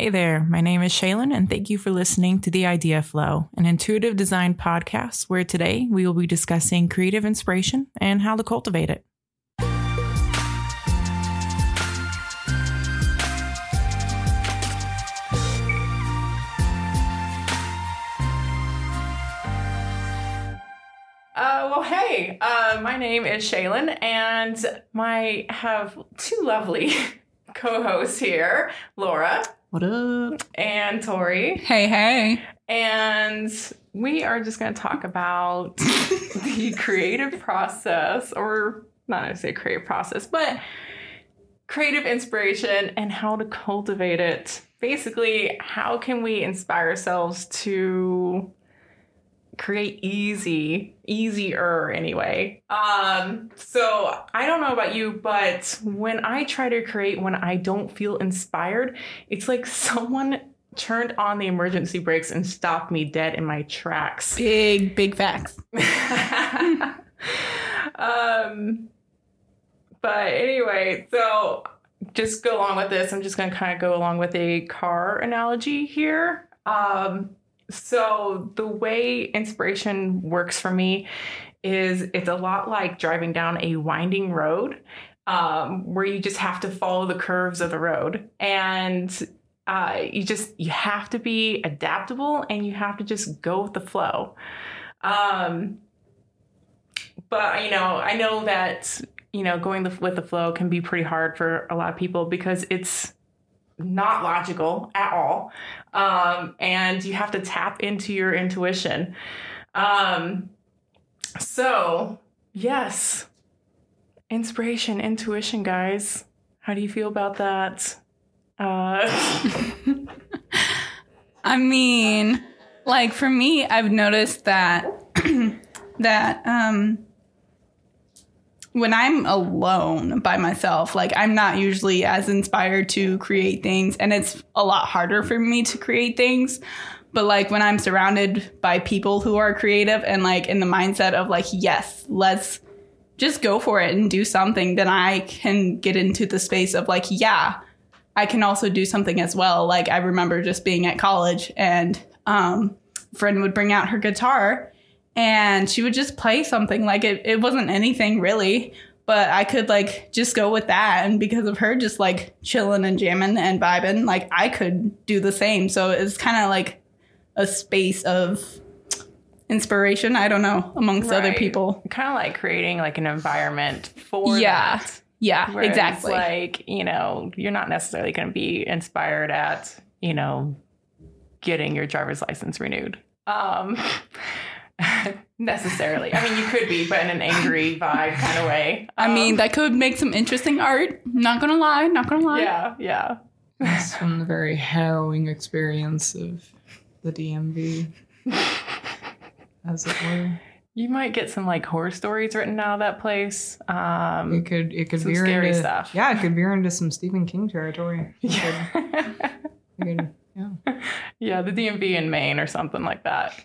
Hey there, my name is Shealan, and thank you for listening to The Idea Flow, an intuitive design podcast where today we will be discussing creative inspiration and how to cultivate it. Hey, my name is Shealan, and I have two lovely co-hosts here, Laura. What up? And Tori. Hey, hey. And we are just going to talk about the creative process, or not necessarily creative process, but creative inspiration and how to cultivate it. Basically, how can we inspire ourselves to create easier anyway. So I don't know about you, but when I try to create when I don't feel inspired, it's like someone turned on the emergency brakes and stopped me dead in my tracks. Big facts. But anyway, so just go along with this. I'm just going to kind of go along with a car analogy here. So the way inspiration works for me is it's a lot like driving down a winding road where you just have to follow the curves of the road. And you have to be adaptable and you have to just go with the flow. But, you know, I know that, you know, with the flow can be pretty hard for a lot of people because it's not logical at all. And you have to tap into your intuition. So yes, inspiration, intuition, guys, how do you feel about that? I mean, like for me, I've noticed that, when I'm alone by myself, like I'm not usually as inspired to create things, and it's a lot harder for me to create things. But like when I'm surrounded by people who are creative and like in the mindset of like, yes, let's just go for it and do something, then I can get into the space of like, yeah, I can also do something as well. Like I remember just being at college and a friend would bring out her guitar and she would just play something. Like it wasn't anything really, but I could like just go with that. And because of her just like chilling and jamming and vibing, like I could do the same. So it's kind of like a space of inspiration, I don't know, amongst other people. Kind of like creating like an environment for that. Yeah, where exactly. It's like, you know, you're not necessarily going to be inspired at, you know, getting your driver's license renewed. Necessarily. I mean, you could be, but in an angry vibe kind of way. I mean, that could make some interesting art. Not gonna lie. Yeah. It's from the very harrowing experience of the DMV, as it were. You might get some like horror stories written out of that place. It could some scary stuff. Yeah, it could veer into some Stephen King territory. Yeah, the DMV in Maine or something like that.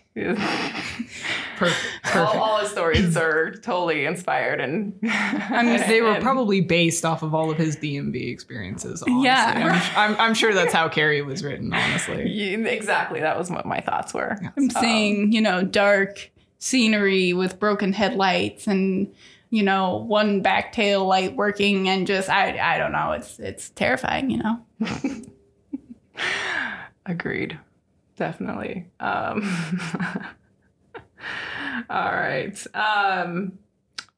Perfect. All his stories are totally inspired, and I mean they were probably based off of all of his DMV experiences. Honestly. Yeah, I'm sure that's how Carrie was written. Honestly, exactly. That was what my thoughts were. Yes. I'm seeing, you know, dark scenery with broken headlights and, you know, one back tail light working, and just I don't know. It's terrifying, you know. Agreed. Definitely. All right.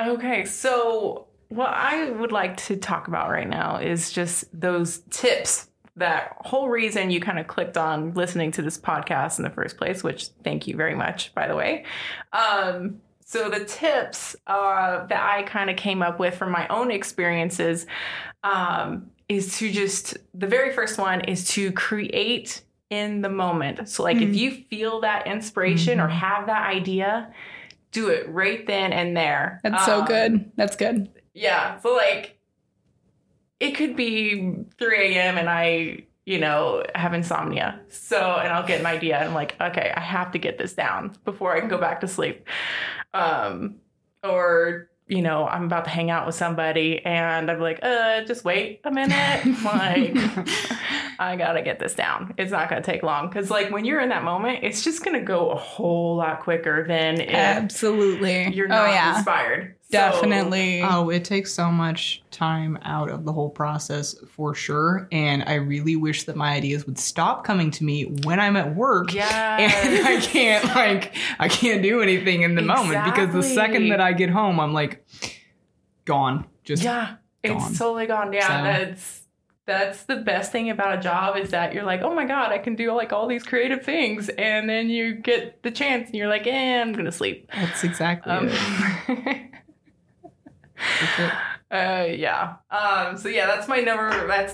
Okay. So what I would like to talk about right now is just those tips, that whole reason you kind of clicked on listening to this podcast in the first place, which thank you very much, by the way. So the tips that I kind of came up with from my own experiences is to just, the very first one is to create in the moment. So like if you feel that inspiration or have that idea, do it right then and there. That's so good. That's good. Yeah. So like it could be 3 a.m. and I, you know, have insomnia. So, and I'll get an idea. And I'm like, okay, I have to get this down before I can go back to sleep. Or, you know, I'm about to hang out with somebody and I'm like, just wait a minute. Like, I gotta get this down. It's not gonna take long. Because like when you're in that moment, it's just gonna go a whole lot quicker than if absolutely you're not inspired. Definitely. So, it takes so much time out of the whole process for sure. And I really wish that my ideas would stop coming to me when I'm at work. Yes. And I can't do anything in the moment, because the second that I get home, I'm like gone. Just gone. It's totally gone. Yeah. So. That's the best thing about a job, is that you're like, oh my God, I can do like all these creative things. And then you get the chance and you're like, I'm going to sleep. That's exactly it. That's that's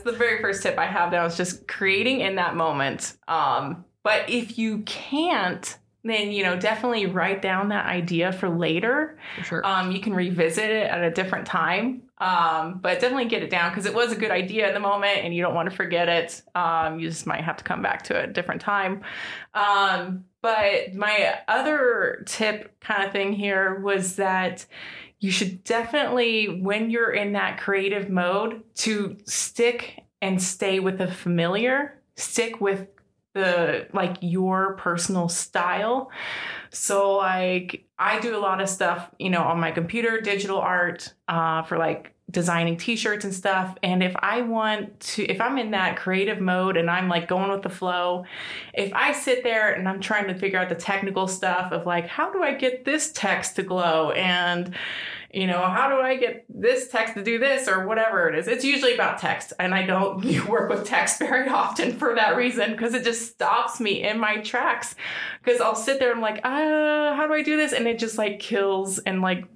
the very first tip I have now, is just creating in that moment. But if you can't, then, definitely write down that idea for later. For sure. You can revisit it at a different time. But definitely get it down, because it was a good idea in the moment and you don't want to forget it. You just might have to come back to it at a different time. But my other tip kind of thing here was that you should definitely, when you're in that creative mode, to stick and stay with the familiar, stick with your personal style. So like I do a lot of stuff, on my computer, digital art, for like designing t-shirts and stuff. And if I'm in that creative mode and I'm like going with the flow, if I sit there and I'm trying to figure out the technical stuff of like, how do I get this text to glow? And how do I get this text to do this, or whatever it is? It's usually about text. And I don't work with text very often for that reason, because it just stops me in my tracks, because I'll sit there and I'm like, how do I do this? And it just like kills and like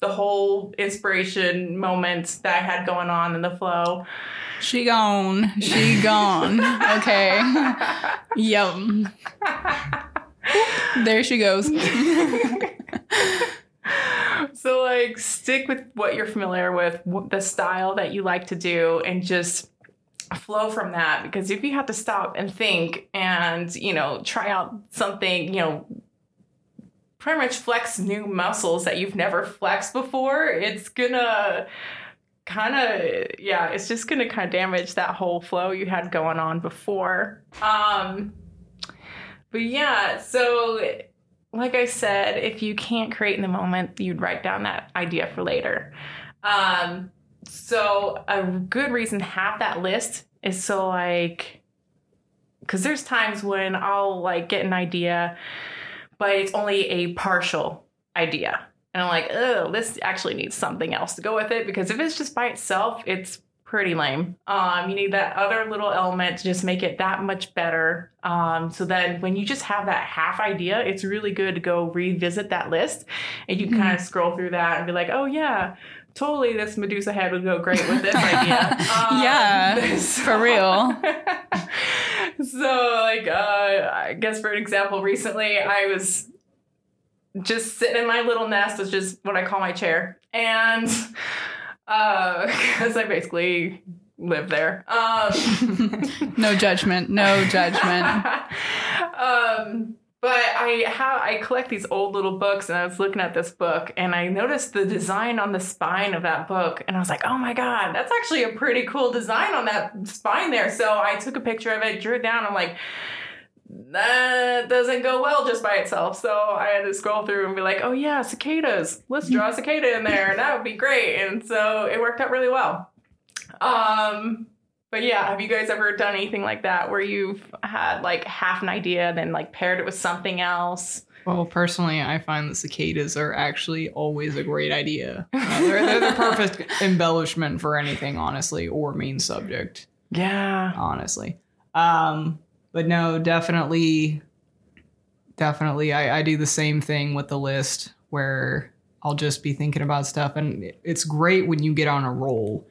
the whole inspiration moments that I had going on in the flow. She gone. Okay. Yum. There she goes. So like stick with what you're familiar with, the style that you like to do, and just flow from that. Because if you have to stop and think and, try out something, pretty much flex new muscles that you've never flexed before, it's just going to kind of damage that whole flow you had going on before. So like I said, if you can't create in the moment, you'd write down that idea for later. So a good reason to have that list is so like, because there's times when I'll like get an idea, but it's only a partial idea. And I'm like, oh, this actually needs something else to go with it, because if it's just by itself, it's pretty lame. You need that other little element to just make it that much better. So then when you just have that half idea, it's really good to go revisit that list, and you can kind of scroll through that and be like, oh yeah, totally, this Medusa head would go great with this idea. For real. So like, I guess for an example, recently I was just sitting in my little nest, which is what I call my chair. And because I basically live there. No judgment. But I collect these old little books, and I was looking at this book and I noticed the design on the spine of that book. And I was like, oh my God, that's actually a pretty cool design on that spine there. So I took a picture of it, drew it down. I'm like, that doesn't go well just by itself. So I had to scroll through and be like, oh yeah, cicadas. Let's draw a cicada in there. And that would be great. And so it worked out really well. But yeah, have you guys ever done anything like that, where you've had like half an idea, then like paired it with something else? Well, personally, I find that cicadas are actually always a great idea. They're the perfect embellishment for anything, honestly, or main subject. Yeah. Honestly. But no, definitely, I do the same thing with the list, where I'll just be thinking about stuff. And it's great when you get on a roll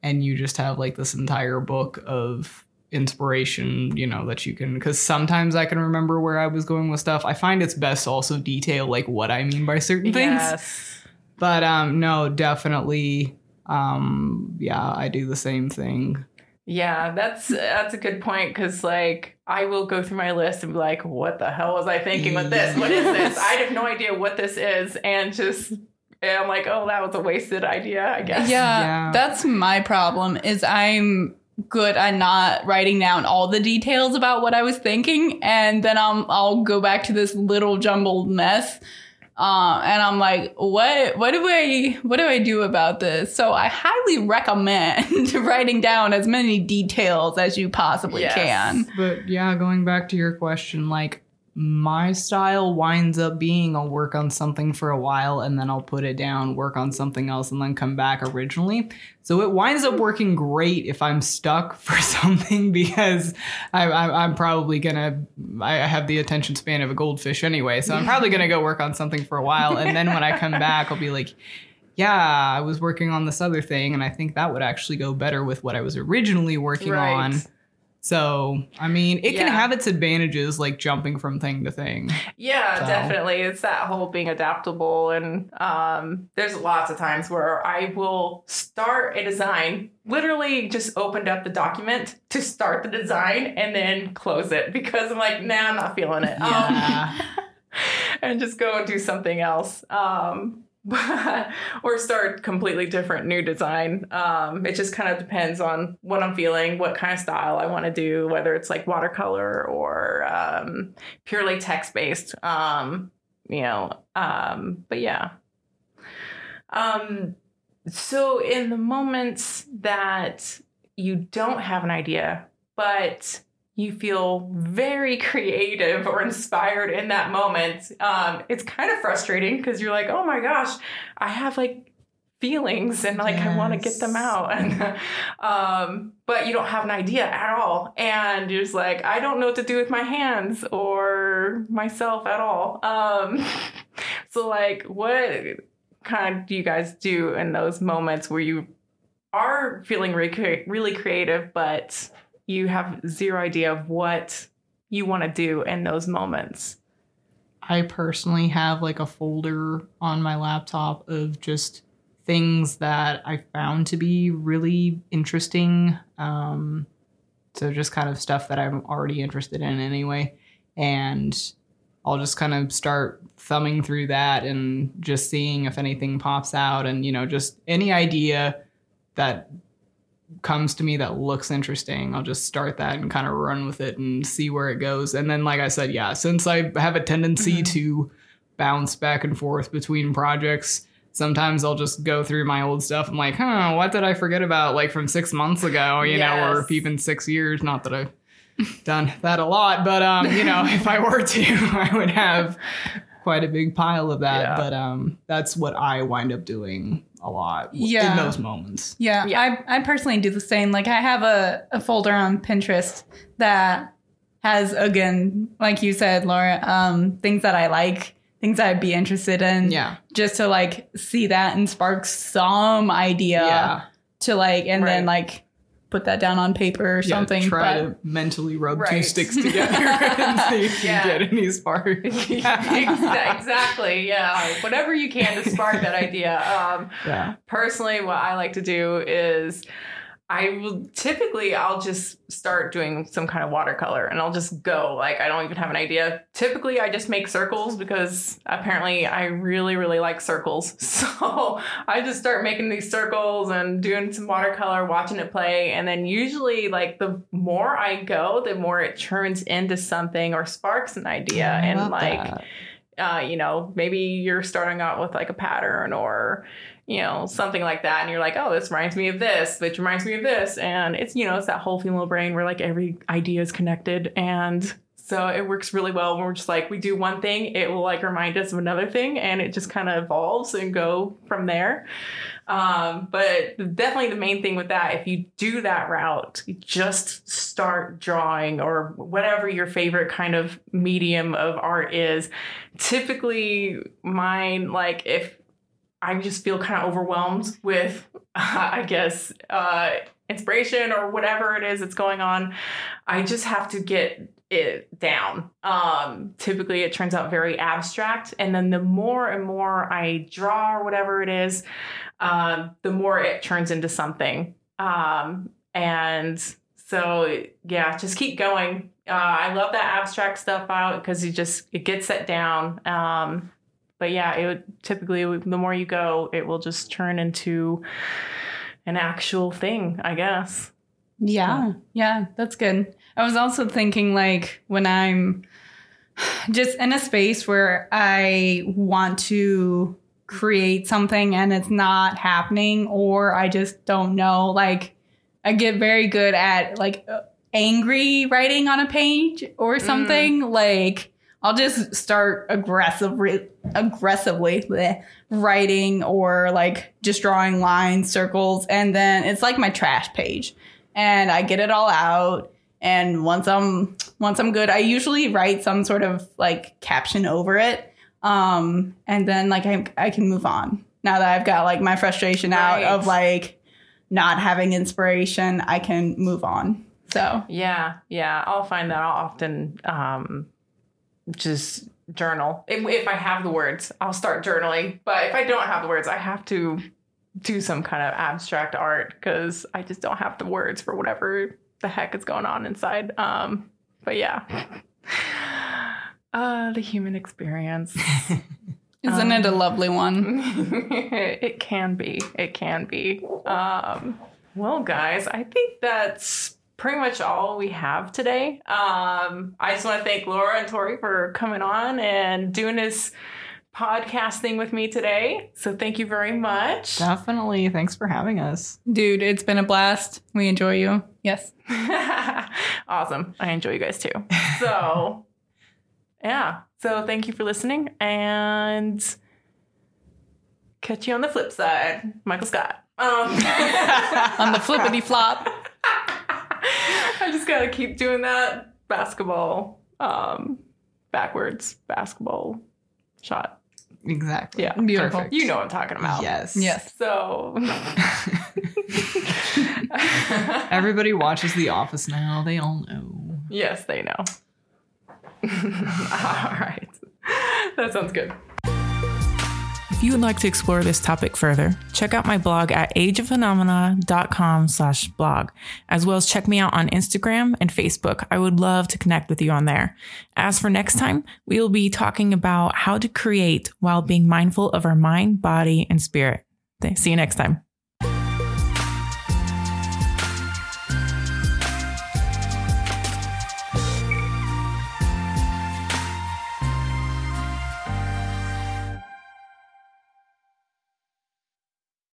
and you just have like this entire book of inspiration, that you can, because sometimes I can remember where I was going with stuff. I find it's best to also detail like what I mean by certain things. Yes. But no, definitely. I do the same thing. Yeah, that's a good point, because like I will go through my list and be like, what the hell was I thinking with this? What is this? I have no idea what this is. And just I'm like, oh, that was a wasted idea, I guess. Yeah, that's my problem, is I'm good at not writing down all the details about what I was thinking. And then I'll go back to this little jumbled mess. And I'm like, what do I do about this? So I highly recommend writing down as many details as you possibly can. But yeah, going back to your question, like my style winds up being I'll work on something for a while and then I'll put it down, work on something else and then come back originally. So it winds up working great if I'm stuck for something because I'm probably I have the attention span of a goldfish anyway. So I'm probably going to go work on something for a while. And then when I come back, I'll be like, yeah, I was working on this other thing. And I think that would actually go better with what I was originally working on. So, I mean, it can have its advantages, like jumping from thing to thing. Yeah, definitely. It's that whole being adaptable. And there's lots of times where I will start a design, literally just opened up the document to start the design and then close it because I'm like, nah, I'm not feeling it. Yeah. And just go and do something else. Or start completely different new design. It just kind of depends on what I'm feeling, what kind of style I want to do, whether it's like watercolor or purely text-based, but yeah. So in the moments that you don't have an idea, but you feel very creative or inspired in that moment. It's kind of frustrating because you're like, oh my gosh, I have like feelings and like I want to get them out. And, but you don't have an idea at all. And you're just like, I don't know what to do with my hands or myself at all. So like, what kind of do you guys do in those moments where you are feeling really creative, but you have zero idea of what you want to do in those moments? I personally have like a folder on my laptop of just things that I found to be really interesting. So just kind of stuff that I'm already interested in anyway. And I'll just kind of start thumbing through that and just seeing if anything pops out and, you know, just any idea that comes to me that looks interesting, I'll just start that and kind of run with it and see where it goes. And then, like I said, since I have a tendency to bounce back and forth between projects, sometimes I'll just go through my old stuff. I'm like, what did I forget about, like, from 6 months ago, or even 6 years? Not that I've done that a lot, but if I were to, I would have quite a big pile of that. But that's what I wind up doing a lot in those moments. I personally do the same. Like, I have a folder on Pinterest that has, again, like you said, Laura, things that I like, things I'd be interested in, just to like see that and spark some idea to like, and then like put that down on paper or something. Try to mentally rub two sticks together and see if you get any spark. Exactly. Like, whatever you can to spark that idea. Personally, what I like to do is I'll just start doing some kind of watercolor and I'll just go. Like, I don't even have an idea. Typically, I just make circles because apparently I really, really like circles. So I just start making these circles and doing some watercolor, watching it play. And then usually, like, the more I go, the more it turns into something or sparks an idea. And like, maybe you're starting out with like a pattern or, something like that. And you're like, oh, this reminds me of this, which reminds me of this. And it's, it's that whole female brain where like every idea is connected. And so it works really well when we're just like, we do one thing, it will like remind us of another thing. And it just kind of evolves and go from there. But definitely the main thing with that, if you do that route, you just start drawing or whatever your favorite kind of medium of art is. Typically mine, like, if I just feel kind of overwhelmed with, inspiration or whatever it is that's going on. I just have to get it down. Typically, it turns out very abstract. And then the more and more I draw or whatever it is, the more it turns into something. And so, just keep going. I love that abstract stuff out because it gets set down. But typically the more you go, it will just turn into an actual thing, I guess. Yeah. Yeah, that's good. I was also thinking, like, when I'm just in a space where I want to create something and it's not happening, or I just don't know, like, I get very good at, like, angry writing on a page or something. Like, I'll just start aggressively writing, or, like, just drawing lines, circles, and then it's like my trash page. And I get it all out. And once I'm good, I usually write some sort of, like, caption over it. And then, like, I can move on. Now that I've got, like, my frustration out of, like, not having inspiration, I can move on. So yeah, I'll find that I'll often just journal. If I have the words, I'll start journaling. But if I don't have the words, I have to do some kind of abstract art, because I just don't have the words for whatever the heck is going on inside. But yeah. The human experience. Isn't it a lovely one? It can be. It can be. Well, guys, I think that's pretty much all we have today. I just want to thank Laura and Tori for coming on and doing this podcasting with me today. So thank you very much. Definitely. Thanks for having us. Dude, it's been a blast. We enjoy you. Yes. Awesome. I enjoy you guys too. So yeah. So thank you for listening, and catch you on the flip side. Michael Scott. On the flippity flop. I just gotta keep doing that basketball, backwards basketball shot. Exactly. Yeah. Beautiful. Perfect. You know what I'm talking about. Yes. Yes. So everybody watches The Office now. They all know. Yes, they know. All right. That sounds good. If you would like to explore this topic further, check out my blog at ageofphenomena.com/blog, as well as check me out on Instagram and Facebook. I would love to connect with you on there. As for next time, we will be talking about how to create while being mindful of our mind, body, and spirit. See you next time.